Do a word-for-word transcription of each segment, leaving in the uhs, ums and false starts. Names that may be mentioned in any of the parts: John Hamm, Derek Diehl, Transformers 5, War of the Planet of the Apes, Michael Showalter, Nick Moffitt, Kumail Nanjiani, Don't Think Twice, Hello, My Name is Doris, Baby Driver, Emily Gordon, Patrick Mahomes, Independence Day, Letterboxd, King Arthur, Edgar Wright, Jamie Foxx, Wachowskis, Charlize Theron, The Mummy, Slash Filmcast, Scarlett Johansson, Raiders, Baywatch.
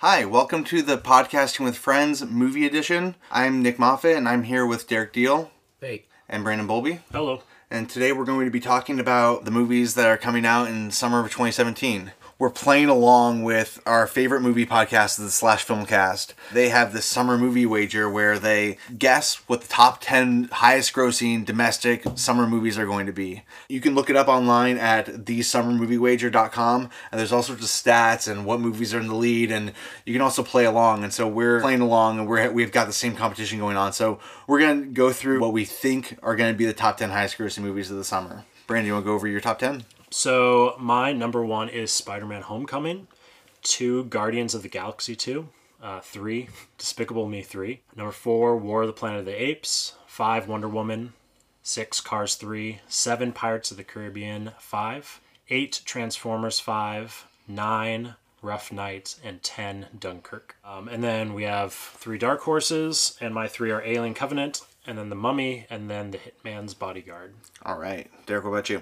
Hi, welcome to the Podcasting with Friends Movie Edition. I'm Nick Moffitt, and I'm here with Derek Diehl. Hey. And Brandon Bowlby. Hello. And today we're going to be talking about the movies that are coming out in summer of twenty seventeen. We're playing along with our favorite movie podcast, the Slash Filmcast. They have this summer movie wager where they guess what the top ten highest grossing domestic summer movies are going to be. You can look it up online at the summer movie wager dot com, and there's all sorts of stats and what movies are in the lead, and you can also play along. And so we're playing along, and we're, we've got the same competition going on. So we're going to go through what we think are going to be the top ten highest grossing movies of the summer. Brandon, you want to go over your top ten? So my number one is Spider-Man Homecoming, two, Guardians of the Galaxy two, uh, three, Despicable Me three, number four, War of the Planet of the Apes, five, Wonder Woman, six, Cars three, seven, Pirates of the Caribbean, five, eight, Transformers five, nine, Rough Night, and ten, Dunkirk. Um, and then we have three Dark Horses, and my three are Alien Covenant, and then The Mummy, and then The Hitman's Bodyguard. All right. Derek, what about you?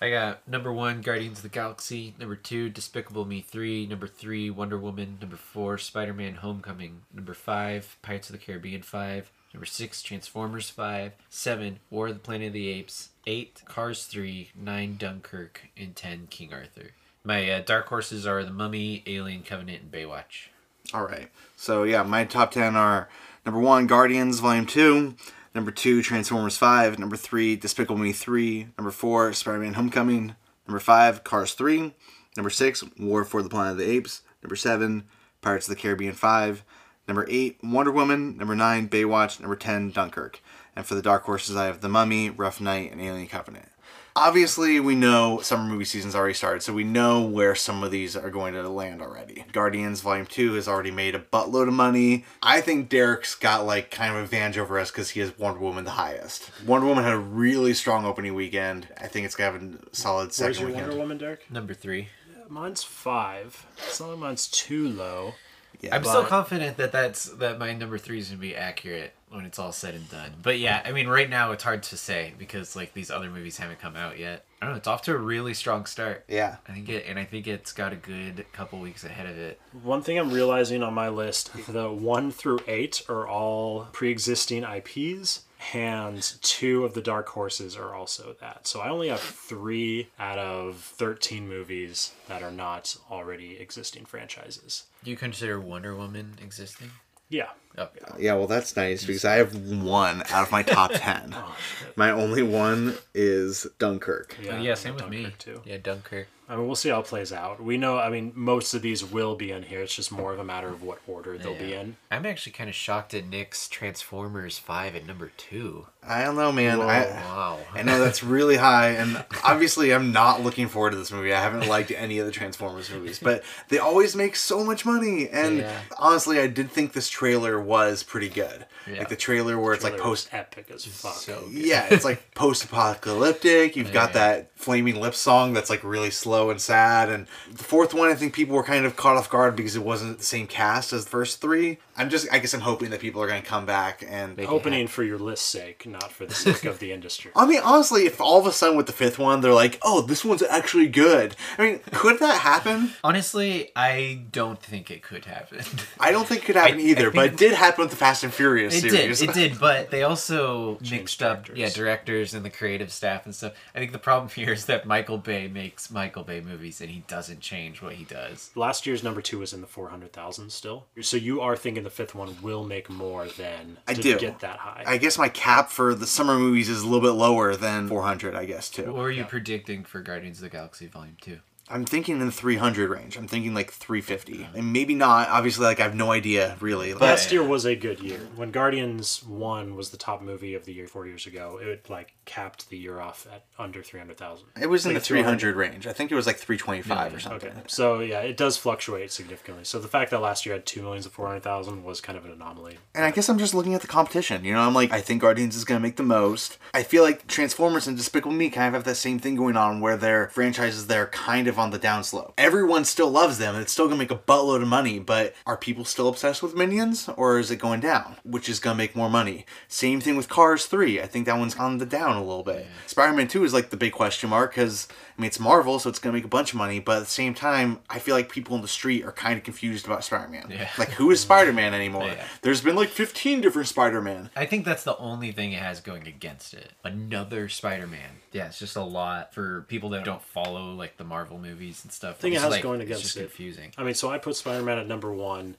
I got number one, Guardians of the Galaxy, number two, Despicable Me three, number three, Wonder Woman, number four, Spider-Man Homecoming, number five, Pirates of the Caribbean five, number six, Transformers five, seven, War of the Planet of the Apes, eight, Cars three, nine, Dunkirk, and ten, King Arthur. My uh, dark horses are The Mummy, Alien Covenant, and Baywatch. All right. So, yeah, my top ten are number one, Guardians, Volume two. Number two, Transformers five. Number three, Despicable Me three. Number four, Spider-Man Homecoming. Number five, Cars three. Number six, War for the Planet of the Apes. Number seven, Pirates of the Caribbean five. Number eight, Wonder Woman. Number nine, Baywatch. Number ten, Dunkirk. And for the Dark Horses, I have The Mummy, Rough Night, and Alien Covenant. Obviously, we know summer movie season's already started, so we know where some of these are going to land already. Guardians Volume two has already made a buttload of money. I think Derek's got, like, kind of an advantage over us because he has Wonder Woman the highest. Wonder Woman had a really strong opening weekend. I think it's going to have a solid second weekend. Where's your Wonder Woman, Derek? Number three. Yeah, mine's five. It's not like mine's too low. Yeah, I'm but... still confident that that's that my number three is going to be accurate when it's all said and done. But yeah, I mean, right now it's hard to say because like these other movies haven't come out yet. I don't know. It's off to a really strong start. Yeah. I think it, and I think it's got a good couple weeks ahead of it. One thing I'm realizing on my list, the one through eight are all pre-existing I Ps, and two of the Dark Horses are also that. So I only have three out of thirteen movies that are not already existing franchises. Do you consider Wonder Woman existing? Yeah. Oh, yeah, well, that's nice because I have one out of my top ten. Oh, my only one is Dunkirk. Yeah, yeah, same with Dunkirk me. Too. Yeah, Dunkirk. I mean, we'll see how it plays out. We know, I mean, most of these will be in here. It's just more of a matter of what order they'll yeah. be in. I'm actually kind of shocked at Nick's Transformers five at number two. I don't know, man. Whoa, I, wow. I know that's really high, and obviously I'm not looking forward to this movie. I haven't liked any of the Transformers movies, but they always make so much money. And yeah. honestly, I did think this trailer was pretty good. Yeah. Like the trailer where the trailer it's like post epic as fuck. So yeah, it's like post apocalyptic. You've yeah, got yeah. that Flaming Lips song that's like really slow and sad. And the fourth one, I think people were kind of caught off guard because it wasn't the same cast as the first three. I'm just, I guess I'm hoping that people are going to come back and make opening for your list's sake, not for the sake of the industry. I mean, honestly, if all of a sudden with the fifth one, they're like, oh, this one's actually good. I mean, could that happen? Honestly, I don't think it could happen. I don't think it could happen I, either, I but it did happen with the Fast and Furious it series. Did, it did, but they also Changed mixed directors. up yeah, directors and the creative staff and stuff. I think the problem here is that Michael Bay makes Michael Bay movies and he doesn't change what he does. Last year's number two was in the four hundred thousand still. So you are thinking the fifth one will make more than I did do. get that high. I guess my cap for the summer movies is a little bit lower than four hundred, I guess, too. What were you yeah. predicting for Guardians of the Galaxy Volume two? I'm thinking in the three hundred range. I'm thinking like three fifty. And maybe not. Obviously, like I have no idea, really. Like, last year was a good year. When Guardians one was the top movie of the year four years ago, it like capped the year off at under three hundred thousand. It was in like the three hundred range. I think it was like three twenty-five yeah, or something. Okay. So yeah, it does fluctuate significantly. So the fact that last year had two million of four hundred thousand was kind of an anomaly. And I guess I'm just looking at the competition. You know, I'm like, I think Guardians is going to make the most. I feel like Transformers and Despicable Me kind of have that same thing going on where their franchises, they're kind of of on the downslope. Everyone still loves them, and it's still gonna make a buttload of money, but are people still obsessed with Minions, or is it going down, which is gonna make more money? Same thing with Cars three. I think that one's on the down a little bit. Yeah. Spider-Man two is like the big question mark, because I mean, it's Marvel, so it's gonna make a bunch of money, but at the same time, I feel like people in the street are kind of confused about Spider-Man. Yeah. Like, who is Spider-Man anymore? Yeah. There's been like fifteen different Spider-Man. I think that's the only thing it has going against it. Another Spider-Man. Yeah, it's just a lot for people that don't follow like the Marvel movies and stuff. I think it has like, going against it. It's just confusing. It. I mean, so I put Spider-Man at number one,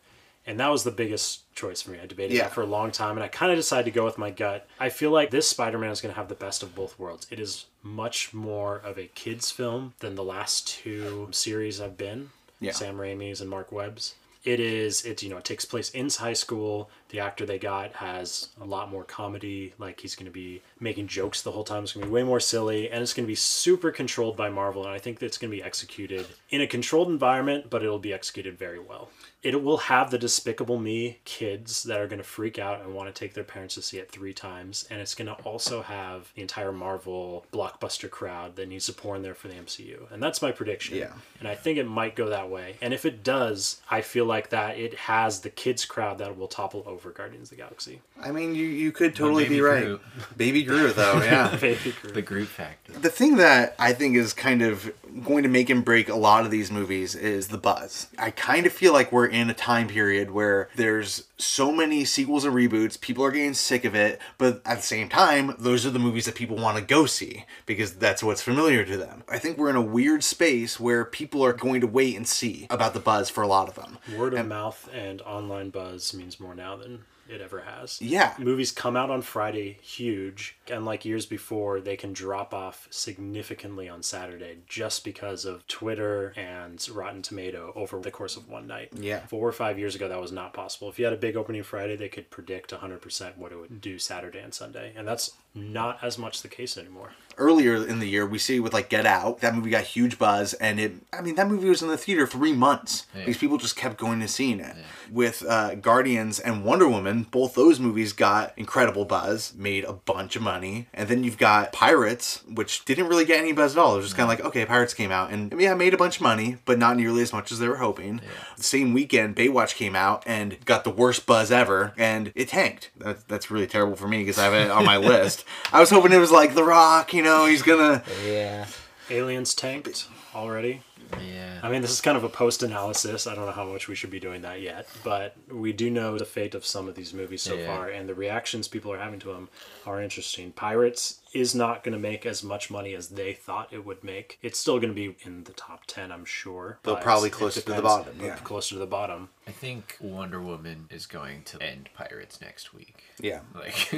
and that was the biggest choice for me. I debated yeah. that for a long time, and I kind of decided to go with my gut. I feel like this Spider-Man is going to have the best of both worlds. It is much more of a kids' film than the last two series I've been. Yeah. Sam Raimi's and Mark Webb's. It is, it's, you know, it takes place in high school. The actor they got has a lot more comedy. Like, he's going to be making jokes the whole time. It's going to be way more silly. And it's going to be super controlled by Marvel. And I think that it's going to be executed in a controlled environment, but it'll be executed very well. It will have the Despicable Me kids that are going to freak out and want to take their parents to see it three times. And it's going to also have the entire Marvel blockbuster crowd that needs to pour in there for the M C U. And that's my prediction. Yeah. And I think it might go that way. And if it does, I feel like... like that, it has the kids crowd that will topple over Guardians of the Galaxy. I mean, you, you could totally be right. Groot. Baby Groot, though, yeah. Baby Groot. The Groot factor. The thing that I think is kind of going to make and break a lot of these movies is the buzz. I kind of feel like we're in a time period where there's so many sequels and reboots, people are getting sick of it, but at the same time, those are the movies that people want to go see, because that's what's familiar to them. I think we're in a weird space where people are going to wait and see about the buzz for a lot of them. We're Word of and, mouth and online buzz means more now than it ever has. Yeah. Movies come out on Friday, huge. And like years before, they can drop off significantly on Saturday just because of Twitter and Rotten Tomato over the course of one night. Yeah. Four or five years ago, that was not possible. If you had a big opening Friday, they could predict one hundred percent what it would do Saturday and Sunday. And that's not as much the case anymore. Earlier in the year, we see with like Get Out, that movie got huge buzz, and it, I mean, that movie was in the theater three months. Yeah. Because people just kept going and seeing it. Yeah. With uh, Guardians and Wonder Woman, both those movies got incredible buzz, made a bunch of money, and then you've got Pirates, which didn't really get any buzz at all. It was just no. kind of like, okay, Pirates came out, and yeah, made a bunch of money, but not nearly as much as they were hoping. Yeah. The same weekend, Baywatch came out and got the worst buzz ever, and it tanked. That, that's really terrible for me because I have it on my list. I was hoping it was like The Rock, you You know, he's gonna... Yeah. Aliens tanked already. Yeah. I mean, this is kind of a post-analysis. I don't know how much we should be doing that yet, but we do know the fate of some of these movies so yeah. far, and the reactions people are having to them are interesting. Pirates is not going to make as much money as they thought it would make. It's still going to be in the top ten, I'm sure. They'll probably closer to the bottom. Yeah. Closer to the bottom. I think Wonder Woman is going to end Pirates next week. Yeah. Like,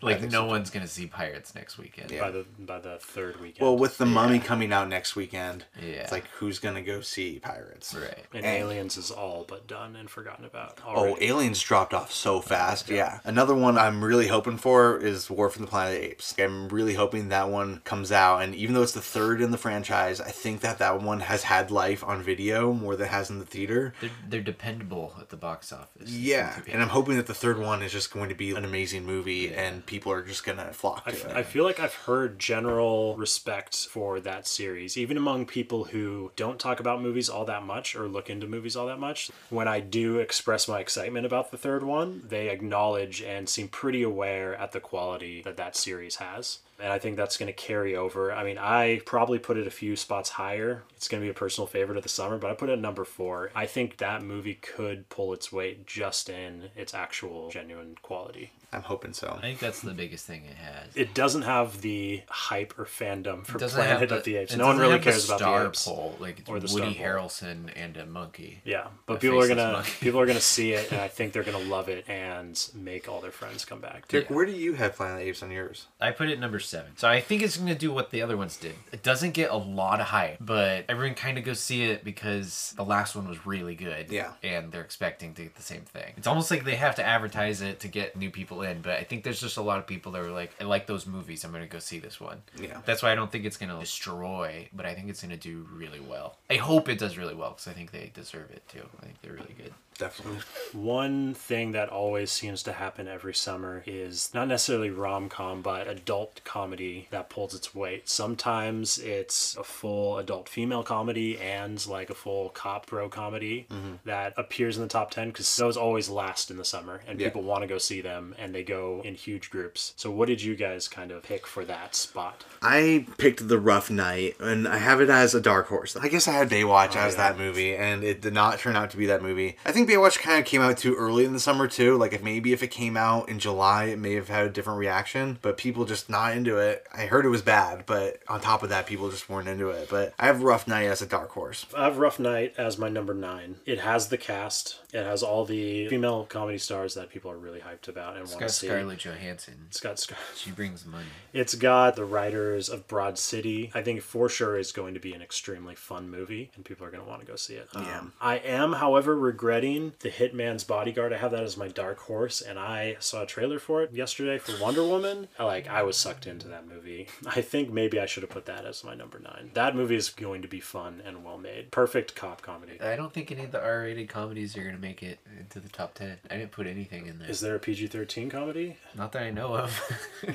like no so. one's going to see Pirates next weekend. Yeah. By the by the third weekend. Well, with The Mummy yeah. coming out next weekend, yeah. it's like, who's going to go see Pirates? Right. And, and Aliens is all but done and forgotten about already. Oh, Aliens dropped off so fast. Yeah. yeah. Another one I'm really hoping for is War from the Planet of the Apes. I'm really hoping that one comes out, and even though it's the third in the franchise, I think that that one has had life on video more than it has in the theater. They're, they're dependable at the box office. Yeah, and I'm hoping that the third one is just going to be an amazing movie, yeah. and people are just going to flock to I, it. I feel like I've heard general respect for that series, even among people who don't talk about movies all that much or look into movies all that much. When I do express my excitement about the third one, they acknowledge and seem pretty aware at the quality that that series has. And I think that's going to carry over. I mean, I probably put it a few spots higher. It's going to be a personal favorite of the summer, but I put it at number four. I think that movie could pull its weight just in its actual genuine quality. I'm hoping so. I think that's the biggest thing it has. It doesn't have the hype or fandom for Planet the, of the Apes. No one really cares the about the apes. Pole. Like, it's or the Woody Star Harrelson pole. And a monkey. Yeah, but a people are gonna people are gonna see it, and I think they're gonna love it and make all their friends come back. Derek, yeah. where do you have Planet of the Apes on yours? I put it at number seven. So I think it's gonna do what the other ones did. It doesn't get a lot of hype, but everyone kind of goes see it because the last one was really good. Yeah, and they're expecting to get the same thing. It's almost like they have to advertise it to get new people in, but I think there's just a lot of people that are like, I like those movies, I'm gonna go see this one. Yeah, that's why I don't think it's gonna destroy, but I think it's gonna do really well. I hope it does really well because I think they deserve it too. I think they're really good. definitely. One thing that always seems to happen every summer is not necessarily rom-com, but adult comedy that pulls its weight. Sometimes it's a full adult female comedy and like a full cop bro comedy mm-hmm. that appears in the top ten, because those always last in the summer and yeah. people want to go see them, and they go in huge groups. So what did you guys kind of pick for that spot? I picked The Rough Night, and I have it as a dark horse. I guess I had Baywatch oh, as yeah. that movie, and it did not turn out to be that movie. I think Baywatch kind of came out too early in the summer too. Like, if maybe if it came out in July, it may have had a different reaction, but people just not into it. I heard it was bad, but on top of that, people just weren't into it. But I have Rough Night as a dark horse. I have Rough Night as my number nine. It has the cast. It has all the female comedy stars that people are really hyped about and want to see. It's got Scarlett Johansson. It's got Scar- She brings money. It's got the writers of Broad City. I think for sure is going to be an extremely fun movie, and people are going to want to go see it. Um, yeah. I am, however, regretting the Hitman's Bodyguard. I have that as my dark horse, and I saw a trailer for it yesterday for Wonder Woman. I, like, I was sucked into that movie. I think maybe I should have put that as my number nine. That movie is going to be fun and well made. Perfect cop comedy. I don't think any of the R-rated comedies are going to make it into the top ten. I didn't put anything in there. Is there a P G thirteen comedy? Not that I know of.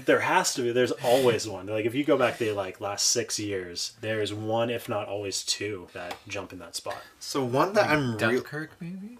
There has to be. There's always one. Like, if you go back the like last six years, there's one, if not always two, that jump in that spot. So one that like I'm Dunkirk re- maybe.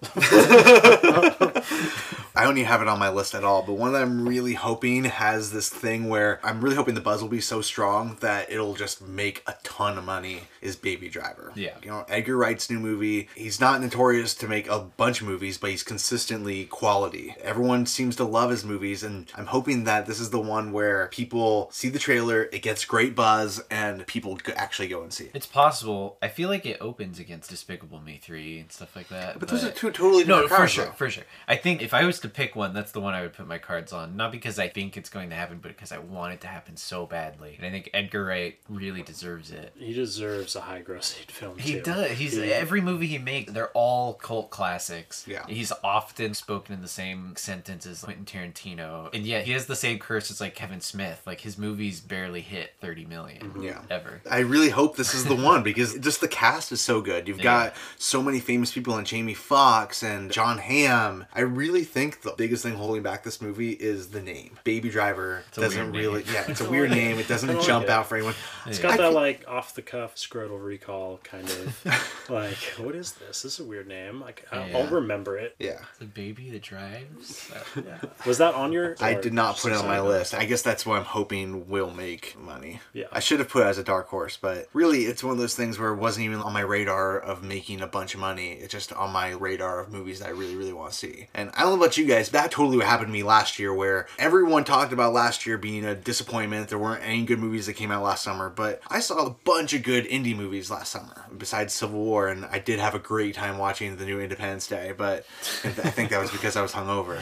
I don't even have it on my list at all, but one that I'm really hoping has this thing where I'm really hoping the buzz will be so strong that it'll just make a ton of money is Baby Driver. Yeah. You know, Edgar Wright's new movie. He's not notorious to make a bunch of movies, but he's consistently quality. Everyone seems to love his movies, and I'm hoping that this is the one where people see the trailer, it gets great buzz, and people actually go and see it. It's possible. I feel like it opens against Despicable Me three and stuff like that. But, but... those are two totally different no, cards. For sure, though. For sure. I think if I was to pick one, that's the one I would put my cards on. Not because I think it's going to happen, but because I want it to happen so badly. And I think Edgar Wright really deserves it. He deserves a high grossing film, he too. He does. He's yeah. Every movie he makes, they're all cult classics. Yeah. He's often spoken in the same sentence as Quentin Tarantino. And yet, he has the same curse as like Kevin Smith. Like, his movies barely hit thirty million. Mm-hmm. Yeah. Ever. I really hope this is the one, because just the cast is so good. You've yeah. got so many famous people, and Jamie Foxx and John Hamm. I really think the biggest thing holding back this movie is the name. Baby Driver doesn't really... Name. Yeah, it's a weird name. It doesn't jump it. out for anyone. It's got I that can... like off-the-cuff scrotal recall kind of like, what is this? This is a weird name. Like, I'll, yeah. I'll remember it. Yeah. The baby that drives? Yeah. Was that on your... I did not put it on my list. I guess that's what I'm hoping will make money. Yeah. I should have put it as a dark horse, but really it's one of those things where it wasn't even on my radar of making a bunch of money. It's just on my radar of movies that I really, really want to see. And I don't know about you guys, that totally what happened to me last year, where everyone talked about last year being a disappointment. There weren't any good movies that came out last summer, but I saw a bunch of good indie movies last summer besides Civil War, and I did have a great time watching the new Independence Day, but I think that was because I was hungover.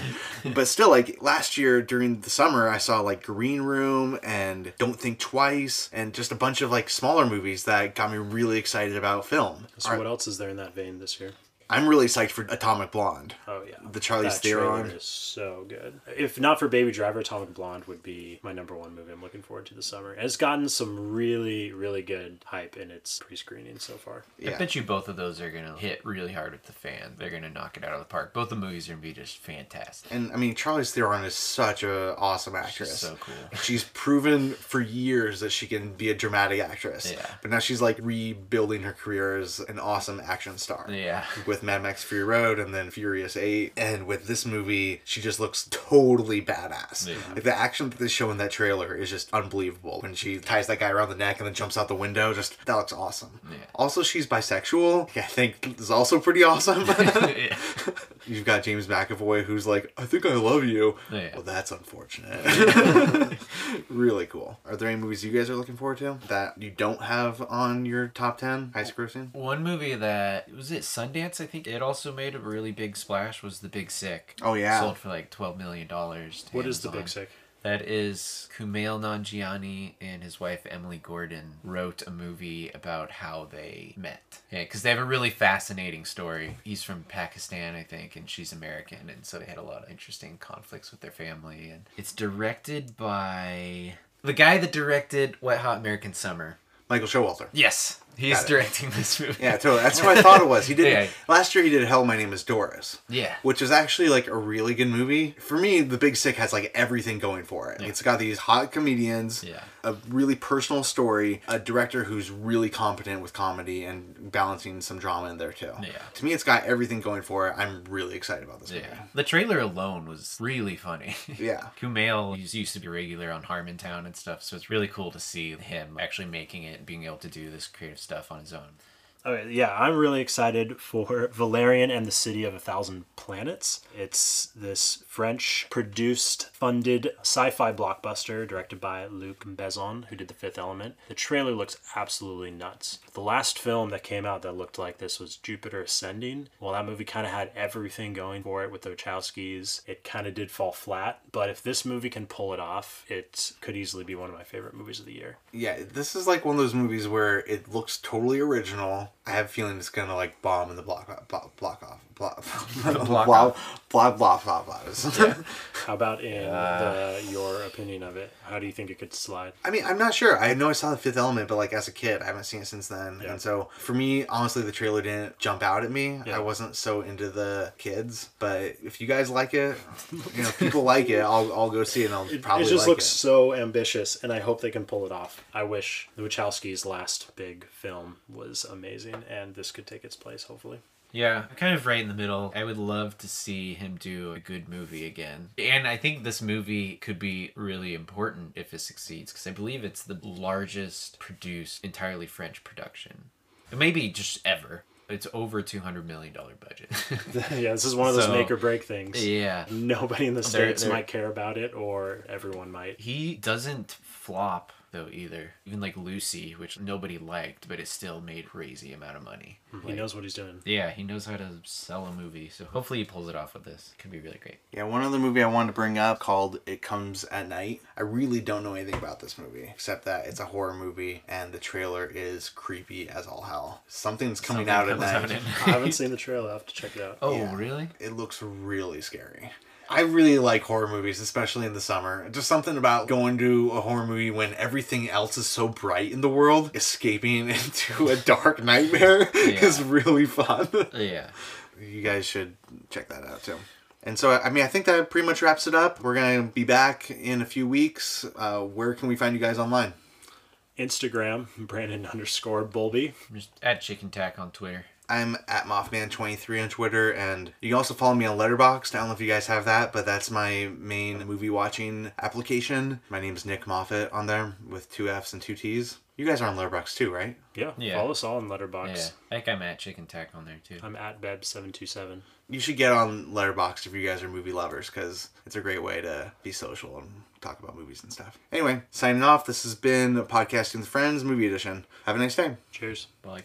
But still, like, last year during the summer, I saw like Green Room and Don't Think Twice and just a bunch of like smaller movies that got me really excited about film. So Our- what else is there in that vein this year? I'm really psyched for Atomic Blonde. Oh, yeah. The Charlize Theron. That is so good. If not for Baby Driver, Atomic Blonde would be my number one movie I'm looking forward to this summer. And it's gotten some really, really good hype in its pre-screening so far. Yeah. I bet you both of those are going to hit really hard with the fan. They're going to knock it out of the park. Both the movies are going to be just fantastic. And, I mean, Charlize Theron is such an awesome actress. She's so cool. She's proven for years that she can be a dramatic actress. Yeah. But now she's, like, rebuilding her career as an awesome action star. Yeah. With Mad Max Fury Road and then Furious eight, and with this movie she just looks totally badass. Yeah. Like, the action that they show in that trailer is just unbelievable. When she ties that guy around the neck and then jumps out the window, just that looks awesome. Yeah. Also, she's bisexual, I think, is also pretty awesome. Yeah. You've got James McAvoy, who's like, I think I love you. Yeah. Well, that's unfortunate. Really cool. Are there any movies you guys are looking forward to that you don't have on your top ten highest grossing? One movie that was at Sundance, I think it also made a really big splash, was The Big Sick. Oh, yeah. Sold for like twelve million dollars. What is The Big Sick? That is Kumail Nanjiani and his wife, Emily Gordon, wrote a movie about how they met. Yeah, because they have a really fascinating story. He's from Pakistan, I think, and she's American. And so they had a lot of interesting conflicts with their family. And it's directed by the guy that directed Wet Hot American Summer. Michael Showalter. Yes. He's Got directing it. this movie. Yeah, totally. That's what I thought it was. He did yeah. Last year he did Hell, My Name is Doris. Yeah. Which was actually like a really good movie. For me, The Big Sick has like everything going for it. Yeah. It's got these hot comedians, yeah. a really personal story, a director who's really competent with comedy and balancing some drama in there too. Yeah. To me, it's got everything going for it. I'm really excited about this movie. Yeah. The trailer alone was really funny. Yeah. Kumail used to be regular on Harmontown and stuff, so it's really cool to see him actually making it and being able to do this creative stuff on his own. Okay, yeah, I'm really excited for Valerian and the City of a Thousand Planets. It's this French-produced, funded sci-fi blockbuster directed by Luc Besson, who did The Fifth Element. The trailer looks absolutely nuts. The last film that came out that looked like this was Jupiter Ascending. Well, that movie kind of had everything going for it with the Wachowskis. It kind of did fall flat, but if this movie can pull it off, it could easily be one of my favorite movies of the year. Yeah, this is like one of those movies where it looks totally original. I have a feeling it's gonna like bomb in the block off, block, block off, block, block, block, off. block, block, block, block. Yeah. How about in uh, the, your opinion of it? How do you think it could slide? I mean, I'm not sure. I know I saw The Fifth Element, but like as a kid, I haven't seen it since then. Yeah. And so for me, honestly, the trailer didn't jump out at me. Yeah. I wasn't so into the kids, but if you guys like it, you know, if people like it, I'll I'll go see it. And I'll it, probably. It just like looks it. so ambitious, and I hope they can pull it off. I wish the Wachowskis' last big film was amazing, and this could take its place, hopefully. Yeah, I'm kind of right in the middle. I would love to see him do a good movie again. And I think this movie could be really important if it succeeds, because I believe it's the largest produced entirely French production. It may be just ever. It's over two hundred million dollars budget. Yeah, this is one of those so, make or break things. Yeah. Nobody in the States they're, they're, might care about it, or everyone might. He doesn't flop, though, either. Even like Lucy, which nobody liked, but it still made crazy amount of money. He like, knows what he's doing. Yeah, he knows how to sell a movie, so hopefully he pulls it off with this. It could be really great. Yeah, one other movie I wanted to bring up called It Comes at Night. I really don't know anything about this movie, except that it's a horror movie, and the trailer is creepy as all hell. Something's coming Something out at night. Out at night. I haven't seen the trailer. I'll have to check it out. Oh, yeah. Really? It looks really scary. I really like horror movies, especially in the summer. Just something about going to a horror movie when everything else is so bright in the world. Escaping into a dark nightmare yeah. is really fun. Yeah. You guys should check that out too. And so, I mean, I think that pretty much wraps it up. We're going to be back in a few weeks. Uh, where can we find you guys online? Instagram, Brandon underscore Bowlby. Just at Chicken Tack on Twitter. I'm at Moffman twenty-three on Twitter, and you can also follow me on Letterboxd. I don't know if you guys have that, but that's my main movie watching application. My name's Nick Moffitt on there with two F's and two T's. You guys are on Letterboxd too, right? Yeah, yeah. Follow us all on Letterboxd. Yeah. I think I'm at Chicken Tack on there too. I'm at Beb seven two seven. You should get on Letterboxd if you guys are movie lovers, because it's a great way to be social and talk about movies and stuff. Anyway, signing off. This has been Podcasting with Friends Movie Edition. Have a nice day. Cheers. Bye.